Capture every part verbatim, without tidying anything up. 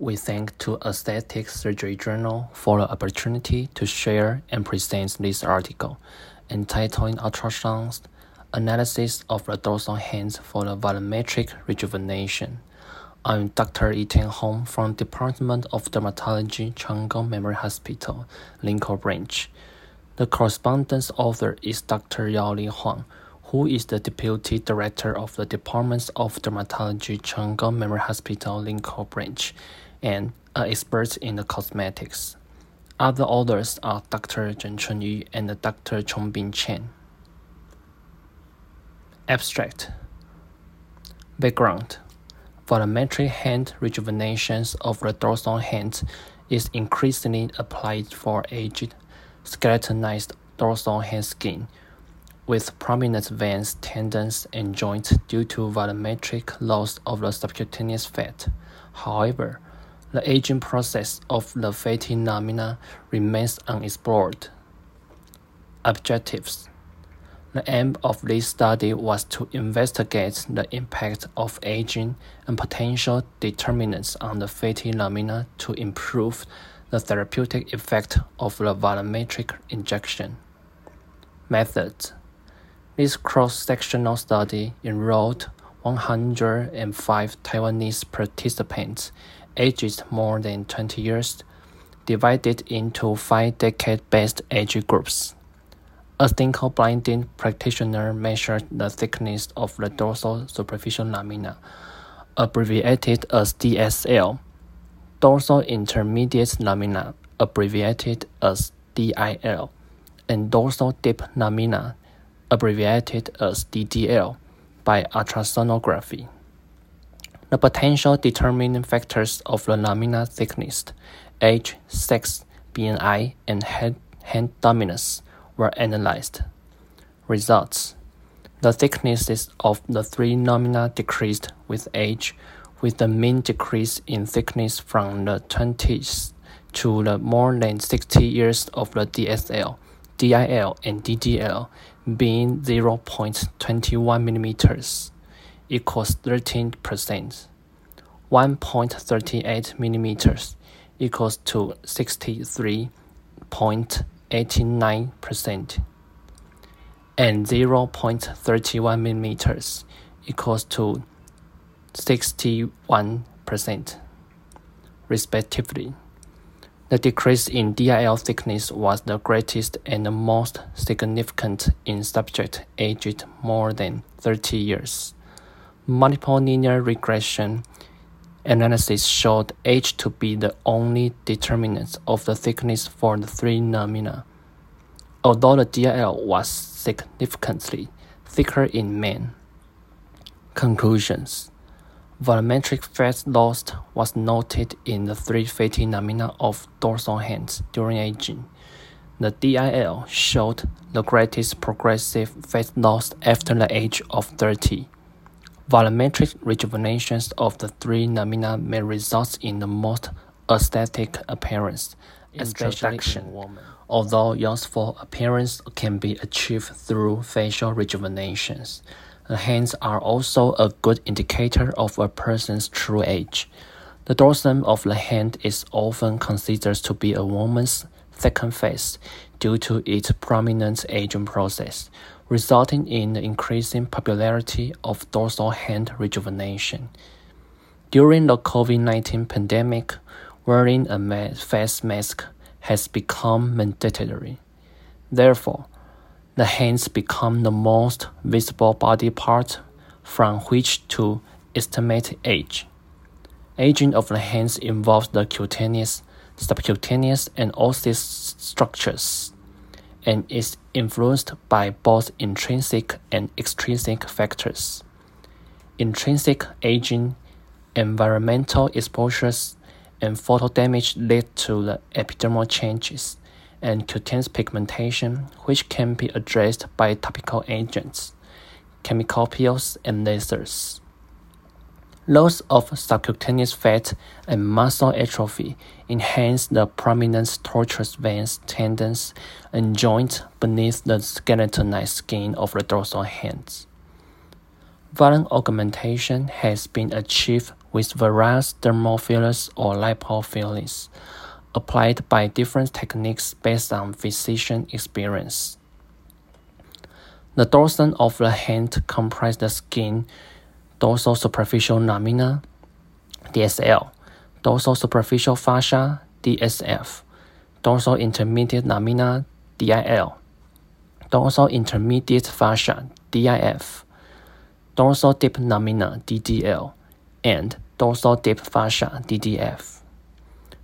We thank to Aesthetic Surgery Journal for the opportunity to share and present this article, entitled Ultrasound Analysis of the Dorsal Hands for the Volumetric Rejuvenation. I'm Doctor Yi-Teng Hung from Department of Dermatology, Chang Gung Memorial Hospital, Lincoln Branch. The correspondence author is Doctor Yao Li Huang, who is the Deputy Director of the Department of Dermatology, Chang Gung Memorial Hospital, Lincoln Branch, and an expert in the cosmetics. Other authors are Doctor Zheng Chen Yu and Doctor Chong Bin Chen. Abstract. Background. Volumetric hand rejuvenations of the dorsal hand is increasingly applied for aged, skeletonized dorsal hand skin, with prominent veins, tendons, and joints due to volumetric loss of the subcutaneous fat. However, the aging process of the fatty lamina remains unexplored. Objectives. The aim of this study was to investigate the impact of aging and potential determinants on the fatty lamina to improve the therapeutic effect of the volumetric injection. Method. This cross-sectional study enrolled one hundred five Taiwanese participants aged more than twenty years, divided into five decade-based age groups. A single-blinded practitioner measured the thickness of the dorsal superficial lamina, abbreviated as D S L, dorsal intermediate lamina, abbreviated as D I L, and dorsal deep lamina, abbreviated as D D L, by ultrasonography. The potential determining factors of the lamina thickness, age, sex, B M I, and hand, hand dominance were analyzed. Results. The thicknesses of the three lamina decreased with age, with the mean decrease in thickness from the twenties to the more than sixty years of the D S L, D I L, and D D L being zero point two one millimeters. Equals thirteen percent. one point three eight millimeters equals to sixty-three point eight nine percent, and zero point three one millimeters equals to sixty-one percent, respectively. The decrease in D I L thickness was the greatest and the most significant in subjects aged more than thirty years. Multiple linear regression analysis showed age to be the only determinant of the thickness for the three lamina, although the D I L was significantly thicker in men. Conclusions. Volumetric fat loss was noted in the three fatty lamina of dorsal hands during aging. The D I L showed the greatest progressive fat loss after the age of thirty. Volumetric rejuvenations of the three lamina may result in the most aesthetic appearance, especially in women, although youthful appearance can be achieved through facial rejuvenations. The hands are also a good indicator of a person's true age. The dorsum of the hand is often considered to be a woman's second face due to its prominent aging process, resulting in the increasing popularity of dorsal hand rejuvenation. During the COVID nineteen pandemic, wearing a ma- face mask has become mandatory. Therefore, the hands become the most visible body part from which to estimate age. Aging of the hands involves the cutaneous, subcutaneous, and osseous structures, and is influenced by both intrinsic and extrinsic factors. Intrinsic aging, environmental exposures, and photo damage lead to the epidermal changes and cutaneous pigmentation, which can be addressed by topical agents, chemical peels, and lasers. Loss of subcutaneous fat and muscle atrophy enhance the prominent tortuous veins, tendons, and joints beneath the skeletonized skin of the dorsal hands. Volume augmentation has been achieved with various dermophilus or lipophilus, applied by different techniques based on physician experience. The dorsum of the hand comprises the skin, dorsal superficial lamina, D S L, dorsal superficial fascia, D S F, dorsal intermediate lamina, D I L, dorsal intermediate fascia, D I F, dorsal deep lamina, D D L, and dorsal deep fascia, D D F.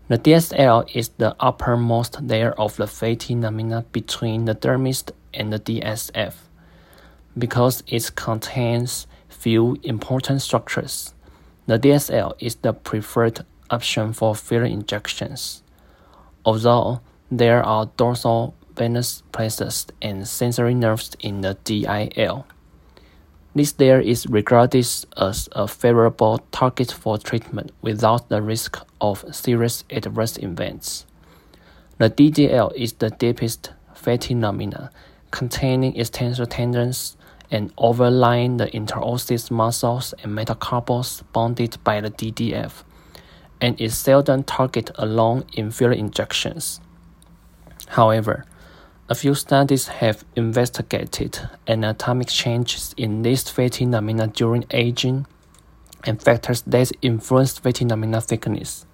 The D S L is the uppermost layer of the fatty lamina between the dermis and the D S F, because it contains few important structures. The D S L is the preferred option for filler injections, although there are dorsal venous places and sensory nerves in the D I L. This layer is regarded as a favorable target for treatment without the risk of serious adverse events. The D D L is the deepest fatty lamina, containing extensor tendons and overlying the interosseous muscles and metacarpals bounded by the D D F, and is seldom targeted alone in filler injections. However, a few studies have investigated anatomic changes in these fatty lamina during aging and factors that influence fatty lamina thickness.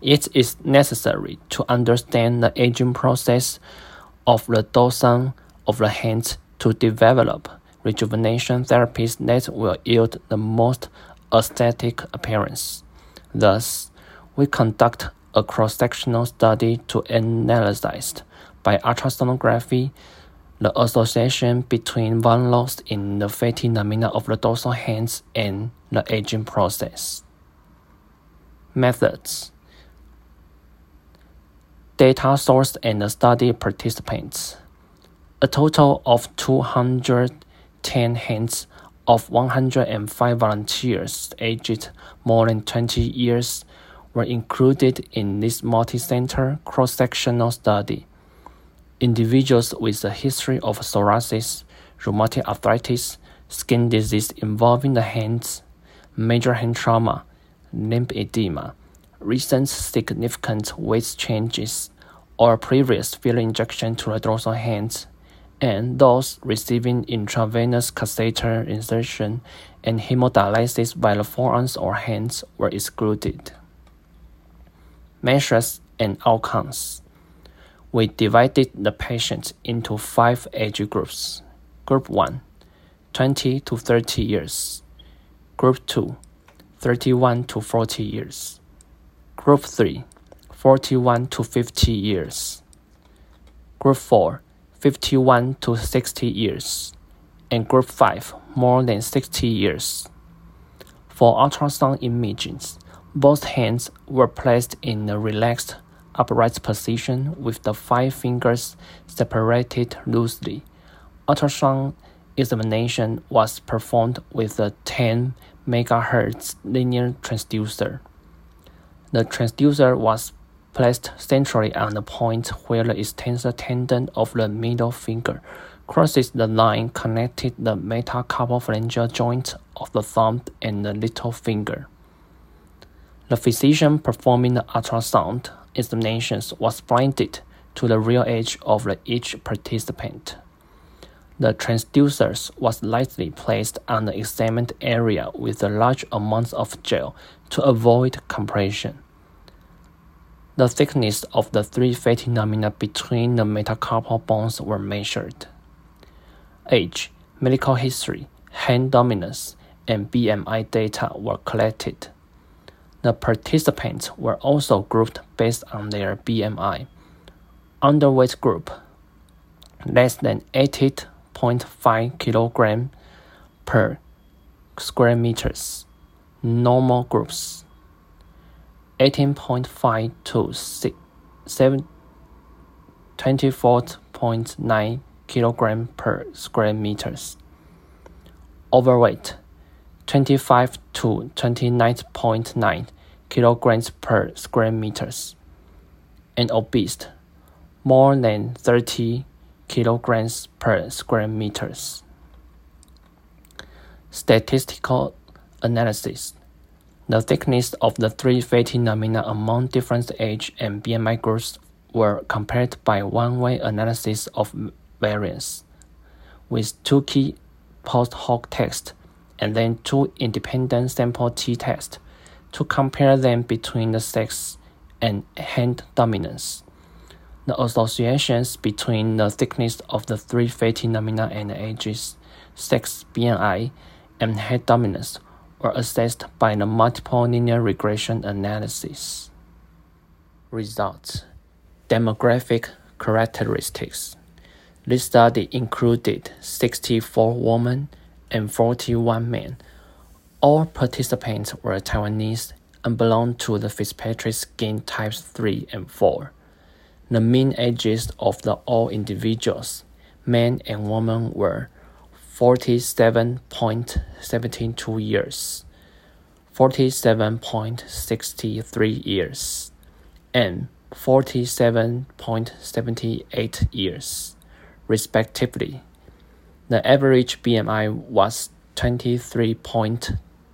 It is necessary to understand the aging process of the dorsum of the hand to develop rejuvenation therapies that will yield the most aesthetic appearance. Thus, we conduct a cross-sectional study to analyze by ultrasonography the association between bone loss in the fatty lamina of the dorsal hands and the aging process. Methods: data source and the study participants. A total of two hundred ten hands of one hundred five volunteers aged more than twenty years were included in this multi-center cross-sectional study. Individuals with a history of psoriasis, rheumatoid arthritis, skin disease involving the hands, major hand trauma, limb edema, recent significant weight changes, or previous filler injection to the dorsal hands, and those receiving intravenous catheter insertion and hemodialysis by the forearms or hands were excluded. Measures and outcomes. We divided the patients into five age groups. Group one, twenty to thirty years. Group two, thirty-one to forty years. Group three, forty-one to fifty years. Group four, fifty-one to sixty years. And Group five, more than sixty years. For ultrasound imaging, both hands were placed in a relaxed, upright position with the five fingers separated loosely. Ultrasound examination was performed with a ten megahertz linear transducer. The transducer was placed centrally on the point where the extensor tendon of the middle finger crosses the line connecting the metacarpophalangeal joint of the thumb and the little finger. The physician performing the ultrasound examinations was blinded to the real age of each participant. The transducer was lightly placed on the examined area with a large amount of gel to avoid compression. The thickness of the three fatty lamina between the metacarpal bones were measured. Age, medical history, hand dominance, and B M I data were collected. The participants were also grouped based on their B M I. Underweight group, less than eighty point five kilograms per square meters. Normal groups, eighteen point five to twenty-four point nine kilograms per square meters. Overweight, twenty-five to twenty-nine point nine kilograms per square meters, and obese, more than thirty kilograms per square meters. Statistical analysis. The thickness of the three fatty lamina among different age and B M I groups were compared by one-way analysis of variance, with two key post hoc tests and then two independent sample t-tests to compare them between the sex and hand dominance. The associations between the thickness of the three fatty lamina and the ages, sex, B M I, and hand dominance were assessed by the multiple linear regression analysis. Results. Demographic characteristics. This study included sixty-four women and forty-one men. All participants were Taiwanese and belonged to the Fitzpatrick Skin Types three and four. The mean ages of the all individuals, men and women, were forty-seven point seven two years, forty-seven point six three years, and forty-seven point seven eight years, respectively. The average B M I was twenty-three point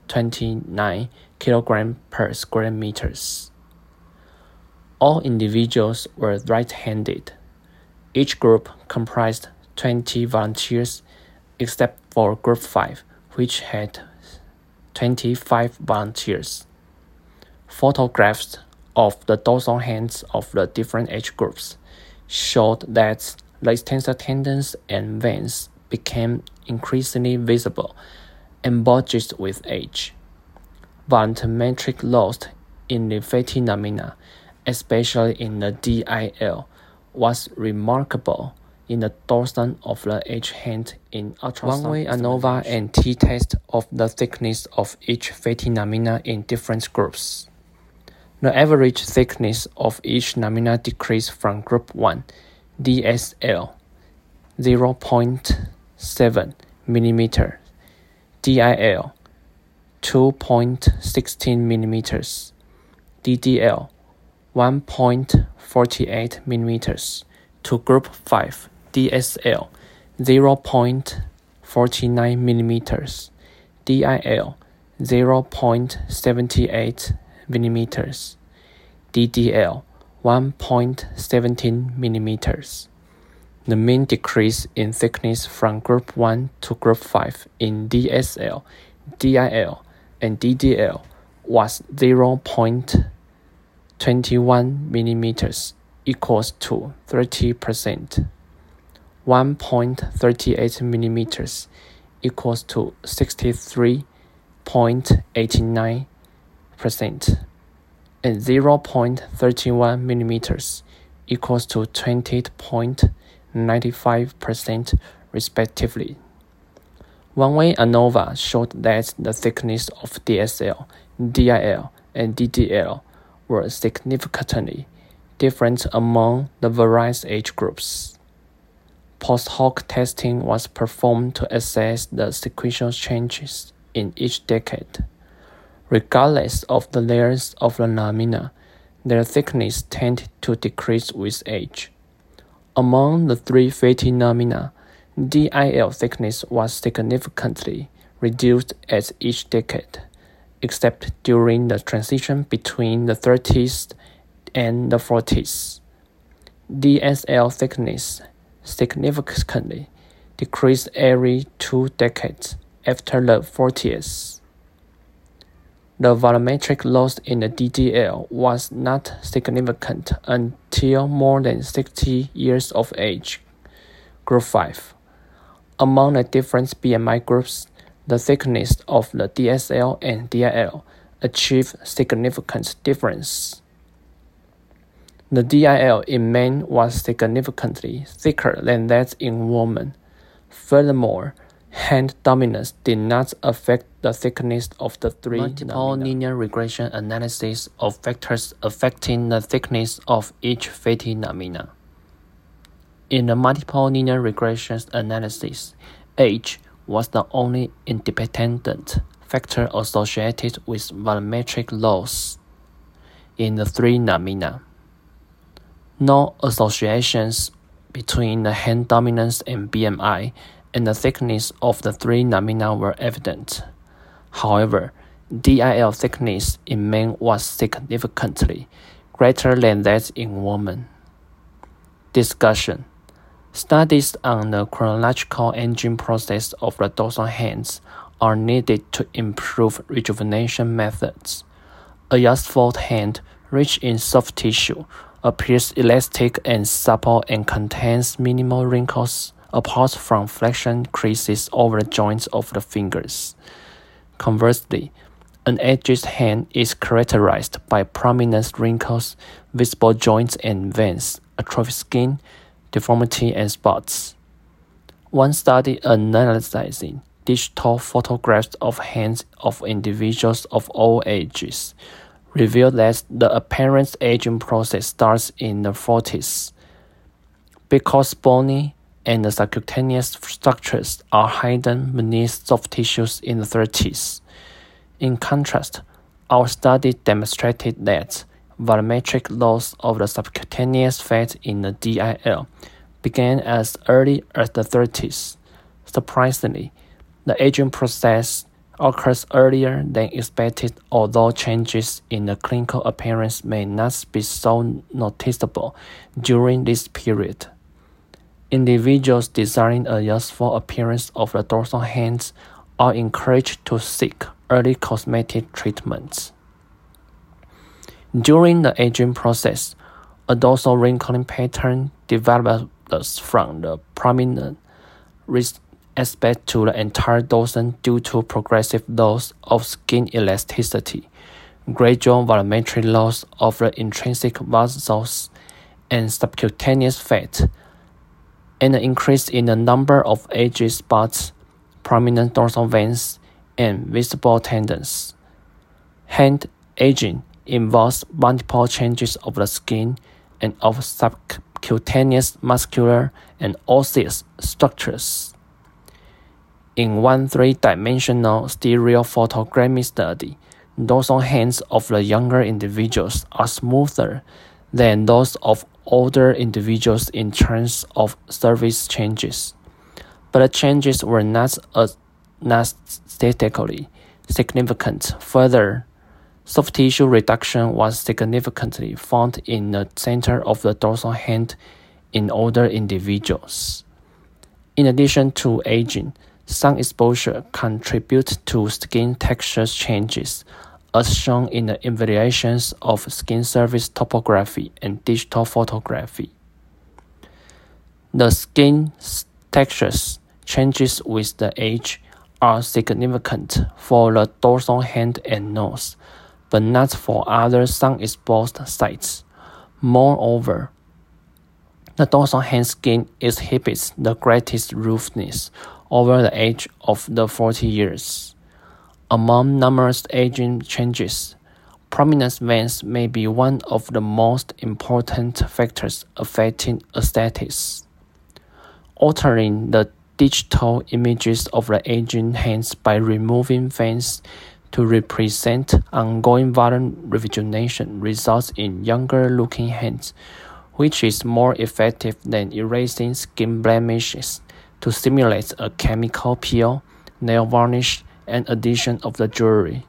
two nine kilograms per square meters. All individuals were right-handed. Each group comprised twenty volunteers except for Group five, which had twenty-five volunteers. Photographs of the dorsal hands of the different age groups showed that the extensor tendons and veins became increasingly visible and bulged with age. Volumetric loss in the fatty lamina, especially in the D I L, was remarkable in the dorsum of the H hand in ultrasound. One-way ANOVA and T-test of the thickness of each fatty lamina in different groups. The average thickness of each lamina decreased from Group one, D S L, zero point seven mm, D I L, two point one six mm, D D L, one point four eight mm, to Group five, D S L, zero point four nine mm, D I L, zero point seven eight mm, D D L, one point one seven mm. The mean decrease in thickness from Group one to Group five in D S L, D I L, and D D L was zero point two one mm, equals to thirty percent, one point three eight mm equals to sixty-three point eight nine percent, and zero point three one mm equals to twenty point nine five percent respectively. One-way ANOVA showed that the thickness of D S L, D I L, and D D L were significantly different among the various age groups. Post hoc testing was performed to assess the sequential changes in each decade. Regardless of the layers of the lamina, their thickness tended to decrease with age. Among the three fatty lamina, D I L thickness was significantly reduced at each decade, except during the transition between the thirties and the forties. D S L thickness significantly decreased every two decades after the forties. The volumetric loss in the D D L was not significant until more than sixty years of age. Group five. Among the different B M I groups, the thickness of the D S L and D I L achieved significant difference. The D I L in men was significantly thicker than that in women. Furthermore, hand dominance did not affect the thickness of the three multiple lamina. Linear regression analysis of factors affecting the thickness of each fatty lamina. In the multiple linear regression analysis, age was the only independent factor associated with volumetric loss in the three lamina. No associations between the hand dominance and B M I and the thickness of the three lamina were evident. However, D I L thickness in men was significantly greater than that in women. Discussion. Studies on the chronological aging process of the dorsal hands are needed to improve rejuvenation methods. A youthful hand rich in soft tissue appears elastic and supple and contains minimal wrinkles apart from flexion creases over the joints of the fingers. Conversely, an aged hand is characterized by prominent wrinkles, visible joints and veins, atrophic skin, deformity and spots. One study analyzing digital photographs of hands of individuals of all ages revealed that the apparent aging process starts in the forties. Because bony and the subcutaneous structures are hidden beneath soft tissues in the thirties. In contrast, our study demonstrated that volumetric loss of the subcutaneous fat in the D I L began as early as the thirties. Surprisingly, the aging process occurs earlier than expected, although changes in the clinical appearance may not be so noticeable during this period. Individuals desiring a youthful appearance of the dorsal hands are encouraged to seek early cosmetic treatments. During the aging process, a dorsal wrinkling pattern develops from the prominent wrist aspect to the entire dorsum due to progressive loss of skin elasticity, gradual volumetric loss of the intrinsic muscles and subcutaneous fat, and an increase in the number of aged spots, prominent dorsal veins, and visible tendons. Hand aging involves multiple changes of the skin and of subcutaneous, muscular, and osseous structures. In one three-dimensional stereophotogrammetry study, dorsal hands of the younger individuals are smoother than those of older individuals in terms of surface changes, but the changes were not, uh, not statistically significant. Further, soft tissue reduction was significantly found in the center of the dorsal hand in older individuals. In addition to aging, sun exposure contributes to skin texture changes, as shown in the evaluations of skin surface topography and digital photography. The skin textures changes with the age are significant for the dorsal hand and nose, but not for other sun-exposed sites. Moreover, the dorsal hand skin exhibits the greatest roughness over the age of the forty years. Among numerous aging changes, prominent veins may be one of the most important factors affecting aesthetics. Altering the digital images of the aging hands by removing veins to represent ongoing volume rejuvenation results in younger-looking hands, which is more effective than erasing skin blemishes to simulate a chemical peel, nail varnish, and addition of the jewelry.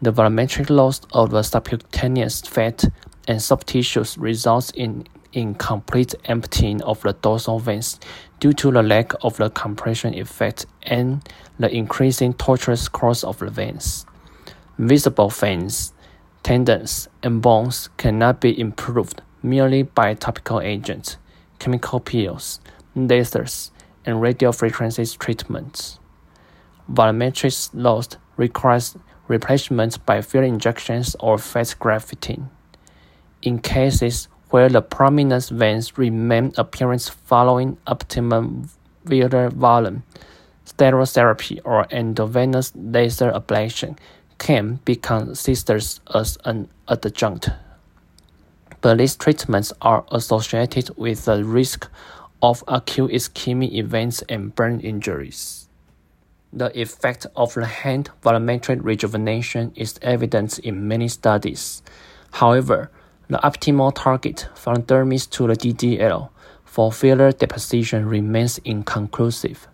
The volumetric loss of the subcutaneous fat and soft tissues results in incomplete emptying of the dorsal veins due to the lack of the compression effect and the increasing tortuous course of the veins. Visible veins, tendons, and bones cannot be improved merely by topical agents, chemical peels, lasers, and radiofrequency treatments. Volumetric loss requires replacement by filler injections or fat grafting. In cases where the prominent veins remain apparent following optimum filler volume, stereotherapy or endovenous laser ablation can be considered as an adjunct. But these treatments are associated with the risk of acute ischemic events and burn injuries. The effect of the hand volumetric rejuvenation is evident in many studies. However, the optimal target from dermis to the D D L for filler deposition remains inconclusive.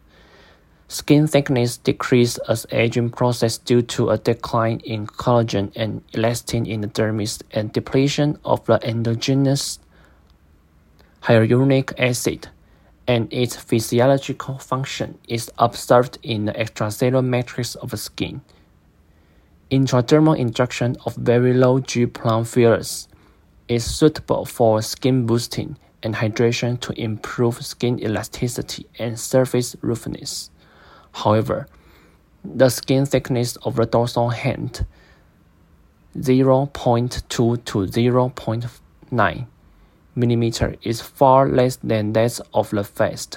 Skin thickness decreased as aging process due to a decline in collagen and elastin in the dermis and depletion of the endogenous hyaluronic acid, and its physiological function is observed in the extracellular matrix of the skin. Intradermal injection of very low G-plum fillers is suitable for skin boosting and hydration to improve skin elasticity and surface roughness. However, the skin thickness of the dorsal hand, zero point two to zero point nine millimeters, is far less than that of the face,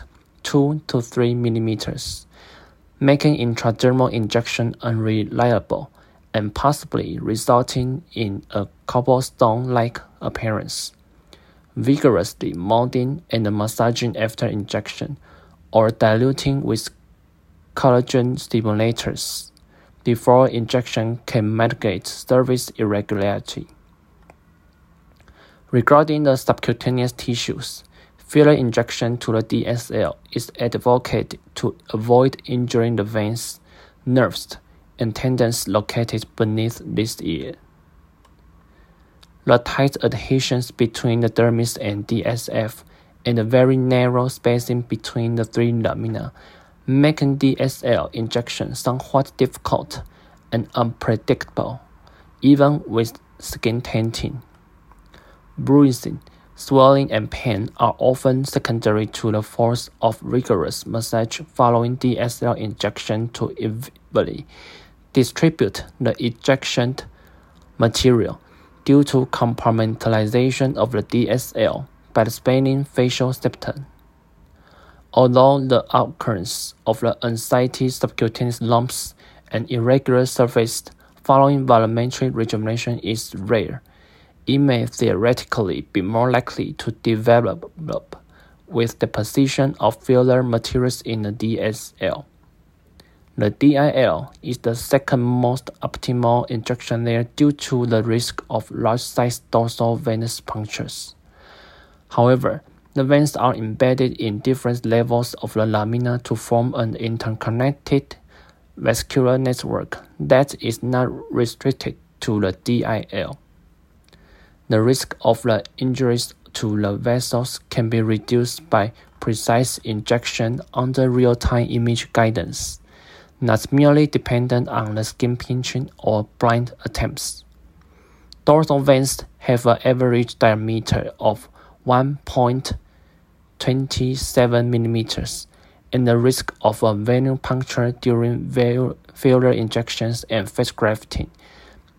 two to three millimeters, making intradermal injection unreliable and possibly resulting in a cobblestone-like appearance. Vigorously molding and massaging after injection or diluting with collagen stimulators before injection can mitigate surface irregularity. Regarding the subcutaneous tissues, filler injection to the D S L is advocated to avoid injuring the veins, nerves, and tendons located beneath this ear. The tight adhesions between the dermis and D S F and the very narrow spacing between the three lamina making D S L injection somewhat difficult and unpredictable, even with skin tinting. Bruising, swelling, and pain are often secondary to the force of rigorous massage following D S L injection to evenly distribute the ejection material due to compartmentalization of the D S L by the spanning facial septum. Although the occurrence of the unsightly subcutaneous lumps and irregular surface following volumetry rejuvenation is rare, it may theoretically be more likely to develop with deposition of filler materials in the D S L. The D I L is the second most optimal injection layer due to the risk of large-sized dorsal venous punctures. However, the veins are embedded in different levels of the lamina to form an interconnected vascular network that is not restricted to the D I L. The risk of the injuries to the vessels can be reduced by precise injection under real-time image guidance, not merely dependent on the skin pinching or blind attempts. Dorsal veins have an average diameter of one point two seven millimeters, and the risk of a venous puncture during filler injections and face grafting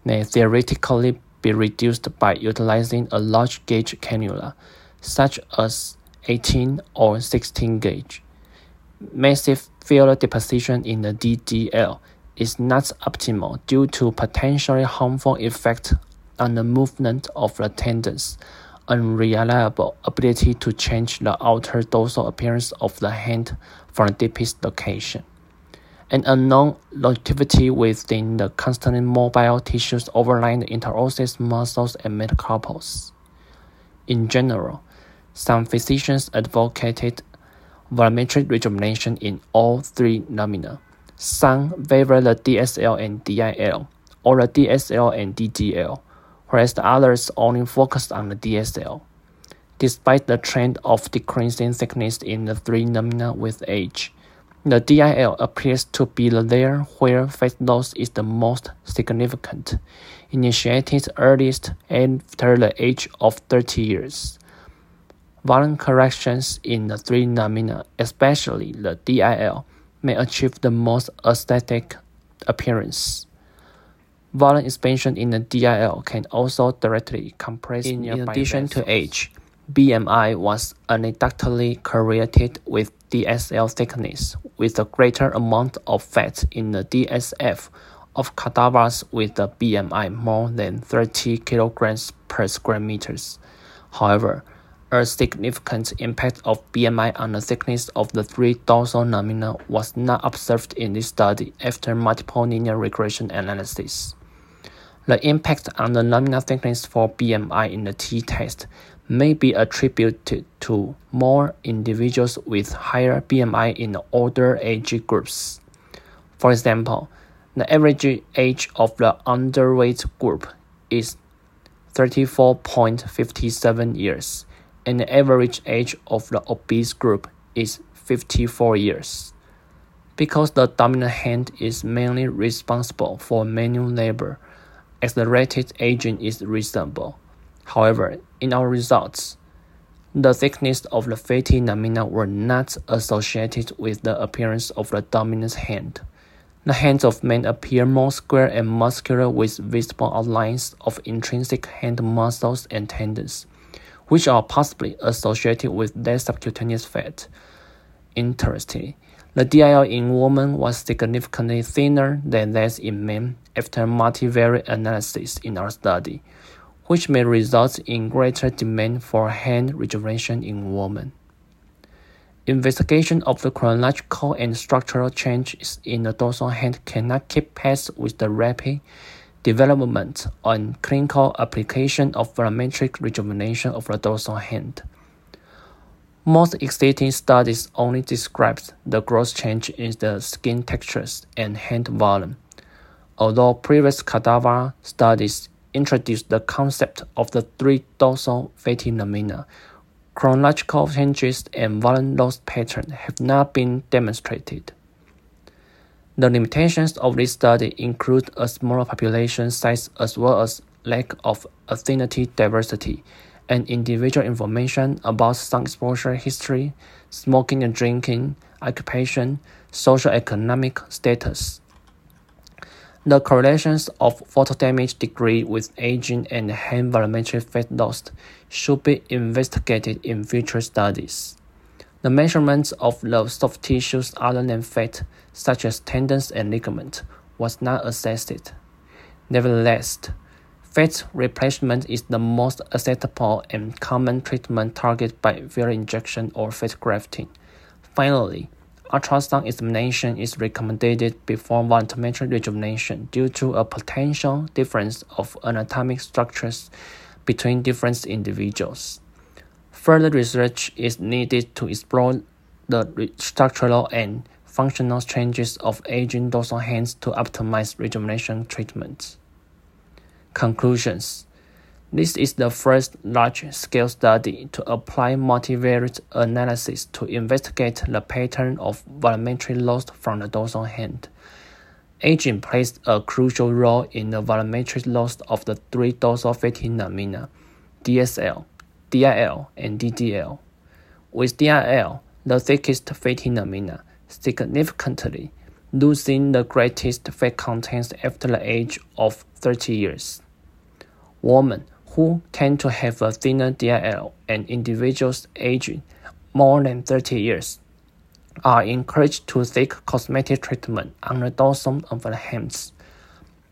may theoretically be reduced by utilizing a large gauge cannula, such as eighteen or sixteen gauge. Massive filler deposition in the D D L is not optimal due to potentially harmful effects on the movement of the tendons, unreliable ability to change the outer dorsal appearance of the hand from the deepest location, and unknown longevity within the constantly mobile tissues overlying the interosseous muscles and metacarpals. In general, some physicians advocated volumetric rejuvenation in all three lamina. Some favor the D S L and D I L, or the D S L and D D L, whereas the others only focused on the D S L. Despite the trend of decreasing thickness in the three lamina with age, the D I L appears to be the layer where fat loss is the most significant, initiated earliest after the age of thirty years. Volume corrections in the three lamina, especially the D I L, may achieve the most aesthetic appearance. Volume expansion in the D I L can also directly compress in addition vessels. To age, B M I was anecdotally correlated with D S L thickness, with a greater amount of fat in the D S F of cadavers with a B M I more than thirty kilograms per square meters. However, a significant impact of B M I on the thickness of the three dorsal lamina was not observed in this study after multiple linear regression analysis. The impact on the nominal thickness for B M I in the t-test may be attributed to more individuals with higher B M I in older age groups. For example, the average age of the underweight group is thirty-four point five seven years, and the average age of the obese group is fifty-four years. Because the dominant hand is mainly responsible for manual labor, accelerated aging is reasonable. However, in our results, the thickness of the fatty lamina were not associated with the appearance of the dominant hand. The hands of men appear more square and muscular with visible outlines of intrinsic hand muscles and tendons, which are possibly associated with less subcutaneous fat. Interestingly, the D I L in women was significantly thinner than that in men after multivariate analysis in our study, which may result in greater demand for hand regeneration in women. Investigation of the chronological and structural changes in the dorsal hand cannot keep pace with the rapid development and clinical application of volumetric rejuvenation of the dorsal hand. Most existing studies only describe the growth change in the skin textures and hand volume, although previous cadaver studies introduced the concept of the three dorsal fatty lamina. Chronological changes and volume loss pattern have not been demonstrated. The limitations of this study include a smaller population size as well as lack of ethnicity diversity and individual information about sun exposure history, smoking and drinking, occupation, socioeconomic status. The correlations of photodamage degree with aging and hand volumetric fat loss should be investigated in future studies. The measurements of the soft tissues other than fat, such as tendons and ligaments, was not assessed. Nevertheless, fat replacement is the most acceptable and common treatment target by velar injection or fat grafting. Finally, ultrasound examination is recommended before volumetric rejuvenation due to a potential difference of anatomic structures between different individuals. Further research is needed to explore the structural and functional changes of aging dorsal hands to optimize rejuvenation treatments. Conclusions. This is the first large-scale study to apply multivariate analysis to investigate the pattern of volumetric loss from the dorsal hand. Aging plays a crucial role in the volumetric loss of the three dorsal fatty lamina, D S L, D I L, and D D L. With D I L, the thickest fatty lamina, significantly losing the greatest fat contents after the age of thirty years. Women who tend to have a thinner D I L and individuals aging more than thirty years are encouraged to seek cosmetic treatment on the dorsum of the hands.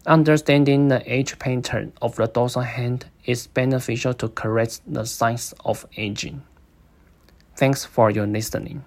Understanding the age pattern of the dorsal hand is beneficial to correct the signs of aging. Thanks for your listening.